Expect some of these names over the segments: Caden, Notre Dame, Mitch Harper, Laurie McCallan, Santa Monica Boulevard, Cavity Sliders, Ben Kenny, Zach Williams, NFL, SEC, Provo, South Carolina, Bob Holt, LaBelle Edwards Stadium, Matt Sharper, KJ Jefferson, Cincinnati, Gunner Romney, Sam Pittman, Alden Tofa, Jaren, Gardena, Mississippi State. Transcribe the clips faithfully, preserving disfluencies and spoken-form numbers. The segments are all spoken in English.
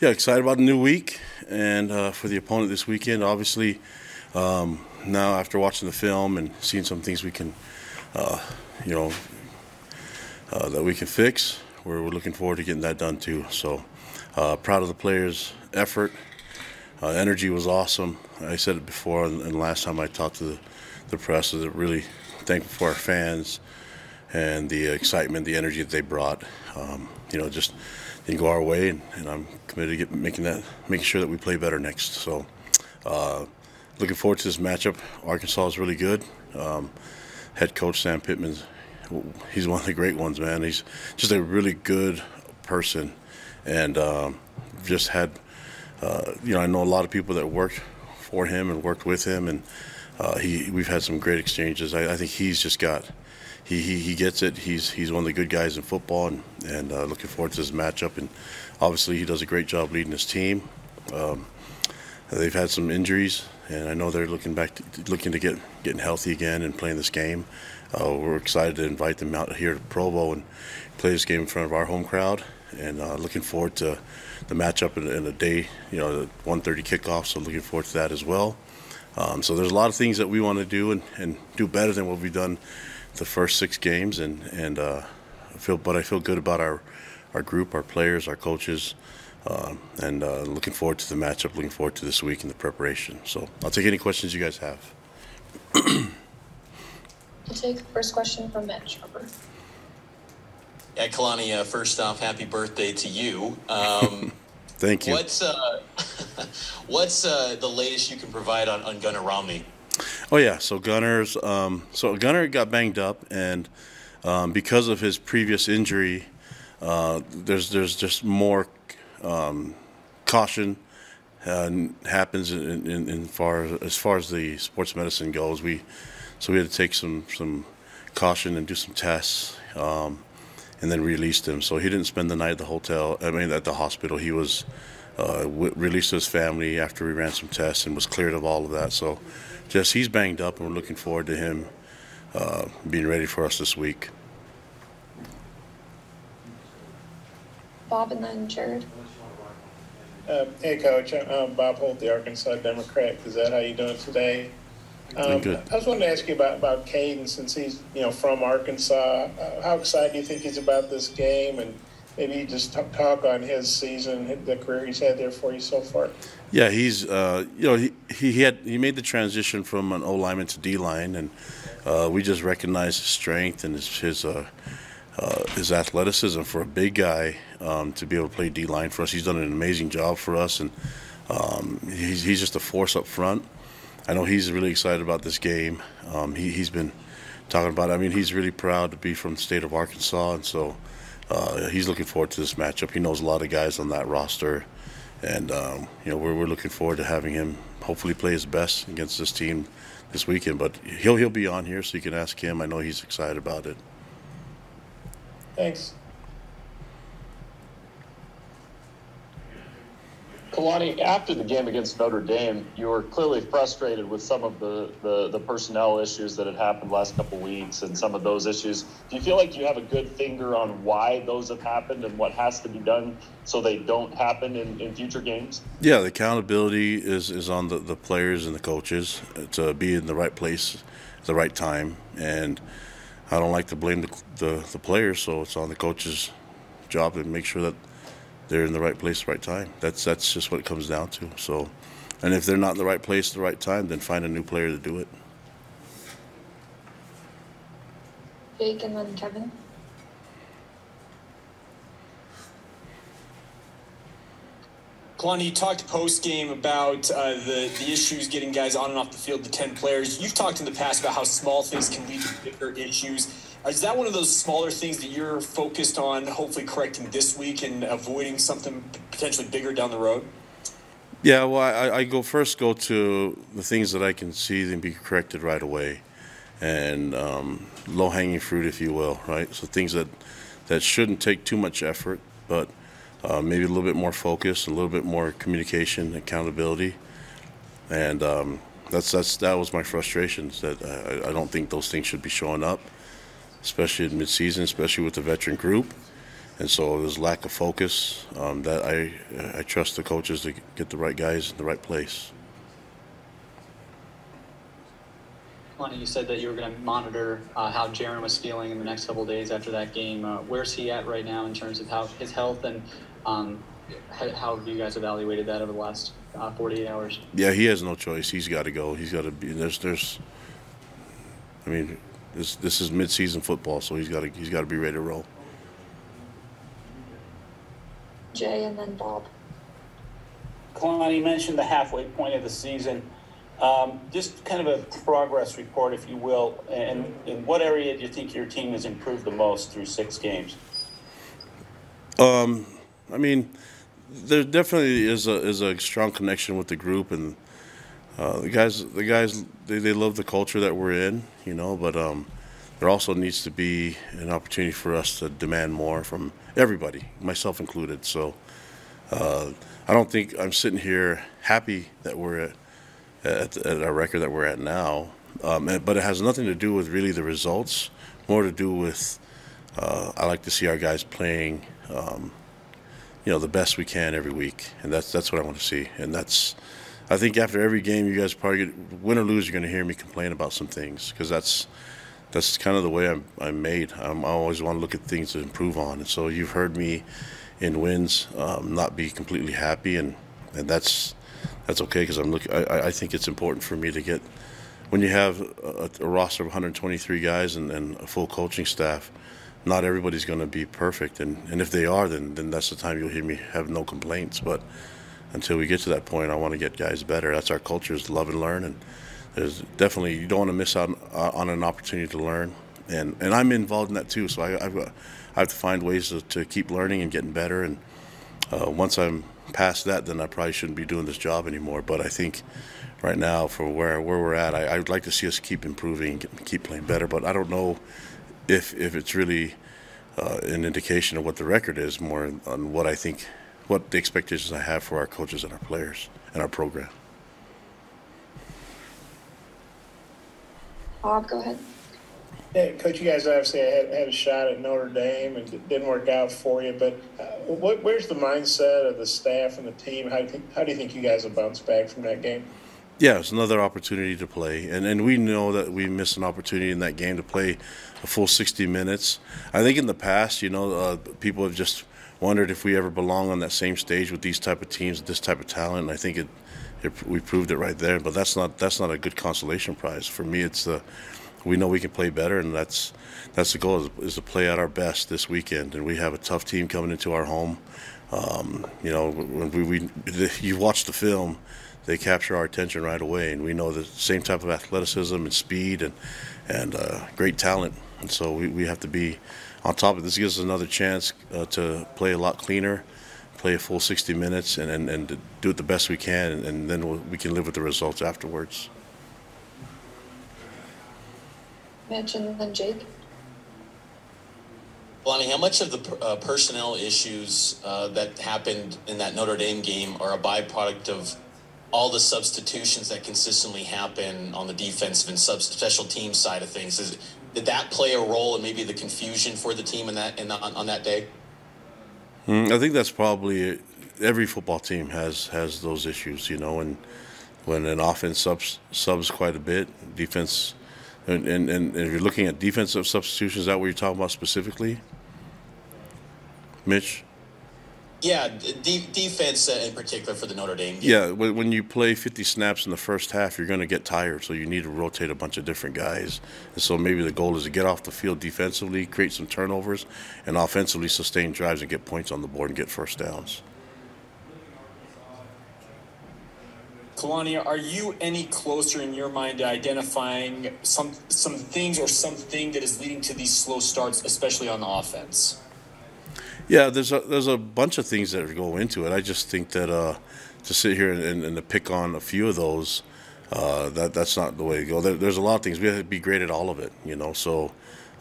yeah, excited about the new week and uh, for the opponent this weekend. Obviously, um, now after watching the film and seeing some things we can, uh, you know, uh, that we can fix, we're, we're looking forward to getting that done too. So uh, proud of the players' effort. Uh, energy was awesome. I said it before, and, and last time I talked to the, the press, is really thankful for our fans and the excitement, the energy that they brought. Um, you know, just. And go our way, and, and I'm committed to get, making that, making sure that we play better next. So, uh, looking forward to this matchup. Arkansas is really good. Um, head coach Sam Pittman, he's one of the great ones, man. He's just a really good person, and um, just had, uh, you know, I know a lot of people that worked for him and worked with him, and uh, he, we've had some great exchanges. I, I think he's just got. He, he he gets it. He's he's one of the good guys in football, and, and uh, looking forward to this matchup. And obviously, he does a great job leading his team. Um, they've had some injuries, and I know they're looking back, to, looking to get getting healthy again and playing this game. Uh, we're excited to invite them out here to Provo and play this game in front of our home crowd. And uh, looking forward to the matchup in, in the day, you know, the one thirty kickoff. So looking forward to that as well. Um, so there's a lot of things that we want to do and, and do better than what we've done the first six games, and and uh, I feel, but I feel good about our, our group, our players, our coaches, um, and uh, looking forward to the matchup. Looking forward to this week and the preparation. So I'll take any questions you guys have. We'll take the first question from Matt Sharper. Yeah, Kalani. Uh, first off, happy birthday to you. Um, Thank you. What's uh, what's uh, the latest you can provide on, on Gunner Romney? Oh yeah, so Gunner's um, so Gunner got banged up, and um, because of his previous injury, uh, there's there's just more um, caution uh, happens in, in, in far as far as the sports medicine goes. We so we had to take some some caution and do some tests, um, and then released him. So he didn't spend the night at the hotel. I mean at the hospital. He was uh, w- released to his family after we ran some tests and was cleared of all of that. So. Just he's banged up, and we're looking forward to him uh, being ready for us this week. Bob and then Jared. Um, hey, Coach. I'm Bob Holt, the Arkansas Democrat. Is that how you doing today? Um, good. I was wanting to ask you about, about Caden, since he's you know from Arkansas. Uh, how excited do you think he's about this game, and maybe just t- talk on his season, the career he's had there for you so far? Yeah, he's uh, you know he he had he made the transition from an O lineman to D line, and uh, we just recognized his strength and his his, uh, uh, his athleticism for a big guy um, to be able to play D line for us. He's done an amazing job for us, and um, he's he's just a force up front. I know he's really excited about this game. Um, he he's been talking about it. I mean, he's really proud to be from the state of Arkansas, and so uh, he's looking forward to this matchup. He knows a lot of guys on that roster. And, um, you know, we're, we're looking forward to having him hopefully play his best against this team this weekend. But he'll he'll be on here, so you can ask him. I know he's excited about it. Thanks. Kalani, after the game against Notre Dame, you were clearly frustrated with some of the, the, the personnel issues that had happened last couple of weeks and some of those issues. Do you feel like you have a good finger on why those have happened and what has to be done so they don't happen in, in future games? Yeah, the accountability is, is on the, the players and the coaches to be in the right place at the right time. And I don't like to blame the, the, the players, so it's on the coaches' job to make sure that they're in the right place at the right time. That's that's just what it comes down to. So, and if they're not in the right place at the right time, then find a new player to do it. Jake and then Kevin. Kalani, you talked post-game about uh, the, the issues getting guys on and off the field, the ten players. You've talked in the past about how small things can lead to bigger issues. Is that one of those smaller things that you're focused on, hopefully correcting this week and avoiding something potentially bigger down the road? Yeah, well, I, I go first go to the things that I can see and be corrected right away, and um, low-hanging fruit, if you will, right? So things that, that shouldn't take too much effort, but uh, maybe a little bit more focus, a little bit more communication, accountability, and um, that's that's that was my frustrations that I, I don't think those things should be showing up. Especially in midseason, especially with the veteran group. And so there's lack of focus. Um, that I I trust the coaches to get the right guys in the right place. Lonnie, you said that you were going to monitor uh, how Jaren was feeling in the next couple of days after that game. Uh, where's he at right now in terms of how his health, and um, how have you guys evaluated that over the last uh, forty-eight hours? Yeah, he has no choice. He's got to go. He's got to be. There's, there's. I mean, this this is midseason football, so he's got to he's got to be ready to roll. Jay and then Bob. Kalani mentioned the halfway point of the season. Um, just kind of a progress report, if you will, and in what area do you think your team has improved the most through six games? Um, I mean, there definitely is a is a strong connection with the group, and uh, the guys the guys they, they love the culture that we're in, you know. But um, there also needs to be an opportunity for us to demand more from everybody, myself included. So uh, I don't think I'm sitting here happy that we're at. At, at our record that we're at now, um, and, but it has nothing to do with really the results, more to do with uh, I like to see our guys playing um, you know, the best we can every week, and that's that's what I want to see. And that's, I think after every game you guys probably get, win or lose, you're going to hear me complain about some things, because that's that's kind of the way I'm, I'm made. I'm, I always want to look at things to improve on, and so you've heard me in wins um, not be completely happy, and, and that's That's okay, because I'm looking. I, I think it's important for me to get, when you have a, a roster of one hundred twenty-three guys and, and a full coaching staff, not everybody's going to be perfect, and, and if they are, then then that's the time you'll hear me have no complaints. But until we get to that point, I want to get guys better. That's our culture, is love and learn, and there's definitely, you don't want to miss out on, on an opportunity to learn, and and I'm involved in that too. So I I've got, I have to find ways to, to keep learning and getting better, and uh, once I'm past that, then I probably shouldn't be doing this job anymore. But I think right now, for where where we're at, I, I would like to see us keep improving and get, keep playing better. But I don't know if if it's really uh, an indication of what the record is, more on what I think, what the expectations I have for our coaches and our players and our program. Bob, go ahead. Yeah, Coach, you guys obviously had, had a shot at Notre Dame and it didn't work out for you, but uh, what, where's the mindset of the staff and the team? How do, you think, how do you think you guys will bounce back from that game? Yeah, it's another opportunity to play, and and we know that we missed an opportunity in that game to play a full sixty minutes. I think in the past, you know, uh, people have just wondered if we ever belong on that same stage with these type of teams, this type of talent, and I think it, it we proved it right there, but that's not that's not a good consolation prize. For me, it's the uh, we know we can play better, and that's that's the goal, is, is to play at our best this weekend. And we have a tough team coming into our home. Um, you know, when we, we you watch the film, they capture our attention right away, and we know the same type of athleticism and speed and and uh, great talent. And so we, we have to be on top of this. Gives us another chance uh, to play a lot cleaner, play a full sixty minutes, and, and, and do it the best we can, and, and then we'll, we can live with the results afterwards. Mitch and then Jake. Lonnie, how much of the uh, personnel issues uh, that happened in that Notre Dame game are a byproduct of all the substitutions that consistently happen on the defensive and sub- special team side of things? Is, did that play a role in maybe the confusion for the team in that in the, on, on that day? Mm, I think that's probably every football team has has those issues, you know, and when an offense subs subs quite a bit, defense. And, and, and if you're looking at defensive substitutions, is that what you're talking about specifically, Mitch? Yeah, de- defense in particular for the Notre Dame game. Yeah, when you play fifty snaps in the first half, you're going to get tired, so you need to rotate a bunch of different guys. And so maybe the goal is to get off the field defensively, create some turnovers, and offensively sustain drives and get points on the board and get first downs. Kalani, are you any closer in your mind to identifying some some things or something that is leading to these slow starts, especially on the offense? Yeah, there's a, there's a bunch of things that go into it. I just think that uh, to sit here and, and, and to pick on a few of those, uh, that that's not the way to go. There, there's a lot of things. We have to be great at all of it, you know. So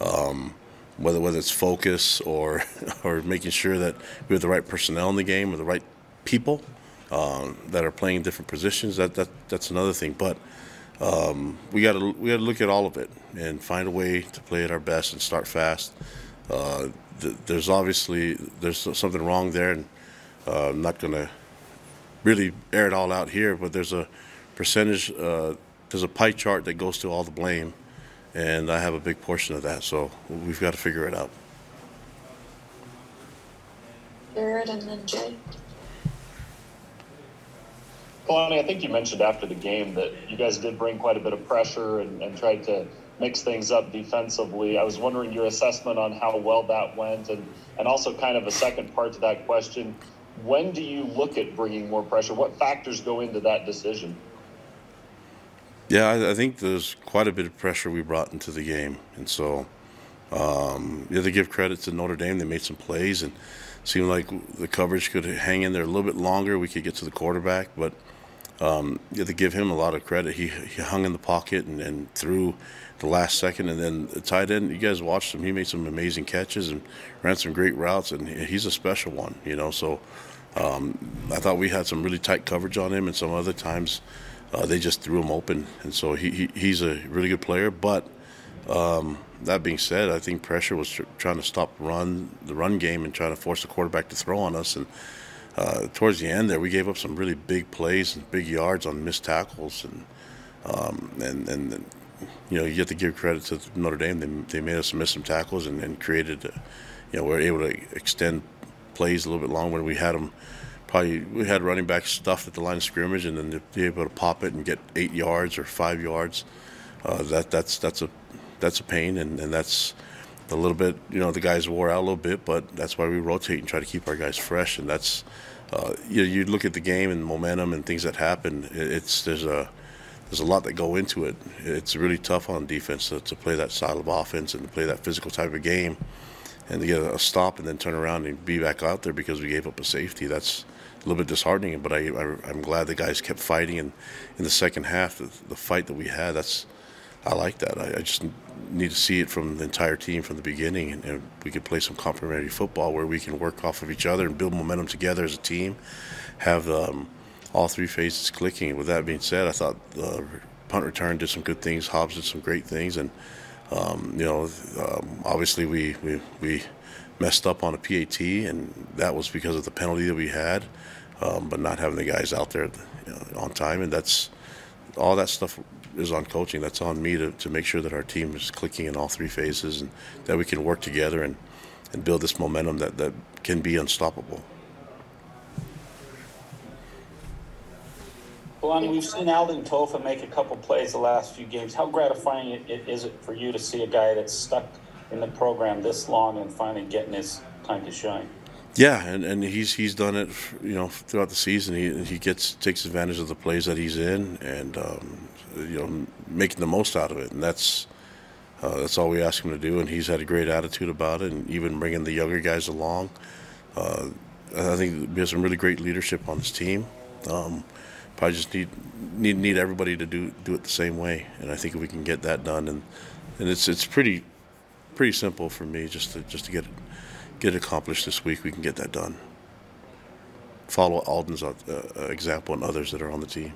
um, whether whether it's focus or or making sure that we have the right personnel in the game or the right people. Um, that are playing different positions. That that that's another thing. But um, we got to we got to look at all of it and find a way to play at our best and start fast. Uh, th- there's obviously there's something wrong there, and uh, I'm not going to really air it all out here, but there's a percentage, uh, there's a pie chart that goes to all the blame, and I have a big portion of that, so we've got to figure it out. Jared and then Jay. Kalani, I think you mentioned after the game that you guys did bring quite a bit of pressure and, and tried to mix things up defensively. I was wondering your assessment on how well that went, and, and also kind of a second part to that question. When do you look at bringing more pressure? What factors go into that decision? Yeah, I, I think there's quite a bit of pressure we brought into the game. And so um, you have to give credit to Notre Dame. They made some plays, and it seemed like the coverage could hang in there a little bit longer. We could get to the quarterback, but um, you have to give him a lot of credit. He, he hung in the pocket and, and threw the last second, and then the tight end, you guys watched him. He made some amazing catches and ran some great routes, and he's a special one, you know. So um, I thought we had some really tight coverage on him, and some other times uh, they just threw him open. And so he, he he's a really good player. But um, that being said, I think pressure was tr- trying to stop run the run game and trying to force the quarterback to throw on us. And uh, towards the end there, we gave up some really big plays and big yards on missed tackles, and um, and and. and you know, you have to give credit to Notre Dame. They they made us miss some tackles and, and created, a, you know, we were able to extend plays a little bit longer. We had them probably, we had running back stuffed at the line of scrimmage, and then to be able to pop it and get eight yards or five yards, uh, that that's that's a that's a pain, and, and that's a little bit, you know, the guys wore out a little bit, but that's why we rotate and try to keep our guys fresh. And that's, uh, you know, you look at the game and momentum and things that happen. It, it's there's a There's a lot that go into it. It's really tough on defense to, to play that style of offense and to play that physical type of game, and to get a stop and then turn around and be back out there because we gave up a safety. That's a little bit disheartening, but I, I, I'm glad the guys kept fighting. And in the second half, the, the fight that we had, that's I like that. I, I just need to see it from the entire team from the beginning, and, and we can play some complementary football where we can work off of each other and build momentum together as a team, have um, all three phases clicking. With that being said, I thought the punt return did some good things. Hobbs did some great things, and um, you know, um, obviously we, we we messed up on a P A T, and that was because of the penalty that we had, um, but not having the guys out there, you know, on time. And that's all that stuff is on coaching. That's on me to, to make sure that our team is clicking in all three phases, and that we can work together and, and build this momentum that, that can be unstoppable. Kalani, we've seen Alden Tofa make a couple plays the last few games. How gratifying it, it, is it for you to see a guy that's stuck in the program this long and finally getting his time to shine? Yeah, and, and he's he's done it, you know, throughout the season. He he gets takes advantage of the plays that he's in, and um, you know, making the most out of it. And that's uh, that's all we ask him to do. And he's had a great attitude about it, and even bringing the younger guys along. Uh, I think we have some really great leadership on this team. Um, I just need need need everybody to do do it the same way, and I think we can get that done. And and it's it's pretty pretty simple for me just to just to get it, get it accomplished this week. We can get that done. Follow Alden's uh, example and others that are on the team.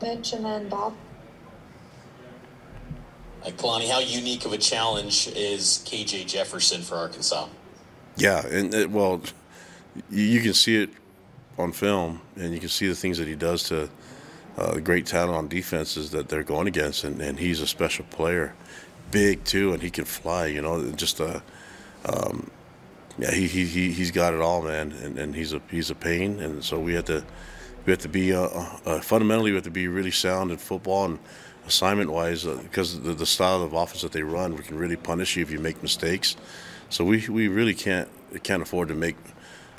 Benjamin, Bob. Hi, Kalani. How unique of a challenge is K J Jefferson for Arkansas? Yeah, and it, well, you can see it on film, and you can see the things that he does to uh, the great talent on defenses that they're going against, and, and he's a special player, big too, and he can fly. You know, just a, um, yeah, he he he he's got it all, man, and, and he's a he's a pain, and so we have to we have to be uh, uh, fundamentally we have to be really sound in football and assignment wise, uh, because the, the style of offense that they run, we can really punish you if you make mistakes. So we we really can't can't afford to make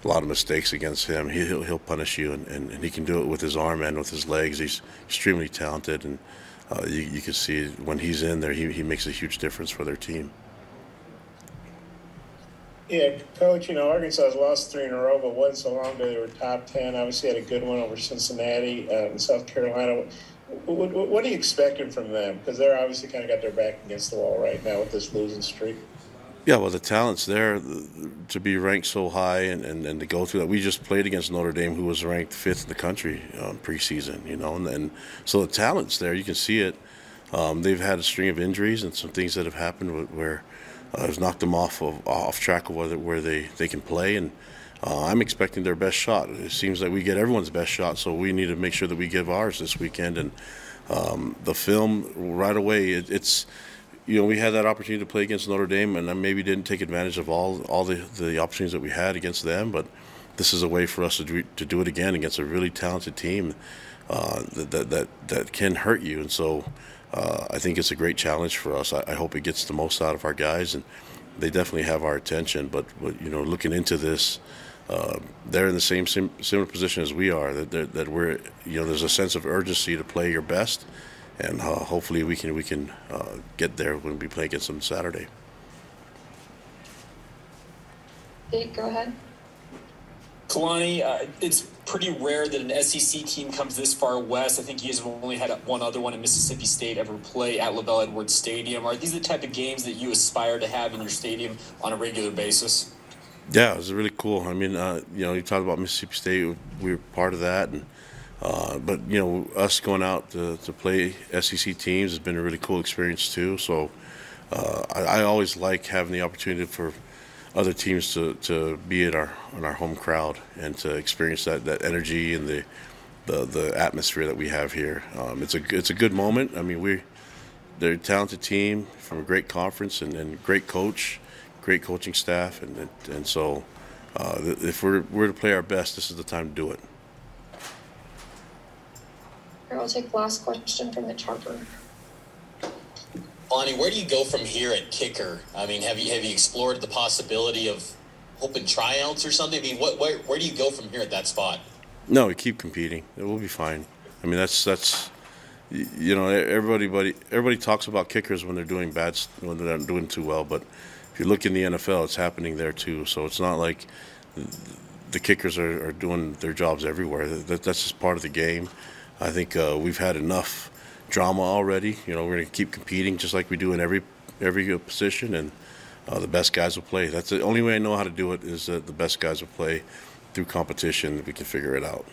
a lot of mistakes against him. He'll he'll punish you, and, and, and he can do it with his arm and with his legs. He's extremely talented, and uh, you you can see when he's in there, he he makes a huge difference for their team. Yeah, Coach. You know, Arkansas has lost three in a row, but wasn't so long ago they were top ten. Obviously, had a good one over Cincinnati uh, and South Carolina. What, what, what are you expecting from them? Because they're obviously kind of got their back against the wall right now with this losing streak. Yeah, well, the talent's there to be ranked so high and, and, and to go through that. We just played against Notre Dame, who was ranked fifth in the country um, preseason, you know, and, and so the talent's there. You can see it. Um, they've had a string of injuries and some things that have happened where uh, has knocked them off of, off track of whether, where they, they can play. And uh, I'm expecting their best shot. It seems like we get everyone's best shot, so we need to make sure that we give ours this weekend. And um, the film right away, it, it's you know, we had that opportunity to play against Notre Dame, and I maybe didn't take advantage of all all the, the opportunities that we had against them. But this is a way for us to do, to do it again against a really talented team uh, that, that that that can hurt you. And so uh, I think it's a great challenge for us. I, I hope it gets the most out of our guys, and they definitely have our attention. But, but you know, looking into this, uh, they're in the same sim, similar position as we are. That that we're you know, there's a sense of urgency to play your best. And uh, hopefully we can we can uh, get there when we play against them Saturday. Dave, go ahead. Kalani, uh, it's pretty rare that an S E C team comes this far west. I think he has only had one other one in Mississippi State ever play at LaBelle Edwards Stadium. Are these the type of games that you aspire to have in your stadium on a regular basis? Yeah, it was really cool. I mean, uh, you know, you talked about Mississippi State. We were part of that, and. Uh, but, you know, us going out to, to play S E C teams has been a really cool experience too. So uh, I, I always like having the opportunity for other teams to, to be in our in our home crowd and to experience that, that energy and the, the the atmosphere that we have here. Um, it's a it's a good moment. I mean, we they're a talented team from a great conference and, and great coach, great coaching staff, and and, and so uh, if we're we're to play our best, this is the time to do it. I'll take the last question from Mitch Harper. Bonnie, where do you go from here at kicker? I mean, have you have you explored the possibility of hoping tryouts or something? I mean, what where, where do you go from here at that spot? No, we keep competing. We'll be fine. I mean, that's that's you know everybody everybody talks about kickers when they're doing bad when they're not doing too well, but if you look in the N F L, it's happening there too. So it's not like the kickers are, are doing their jobs everywhere. That, that's just part of the game. I think uh, we've had enough drama already. You know, we're going to keep competing just like we do in every every position, and uh, the best guys will play. That's the only way I know how to do it is that the best guys will play through competition. We can figure it out.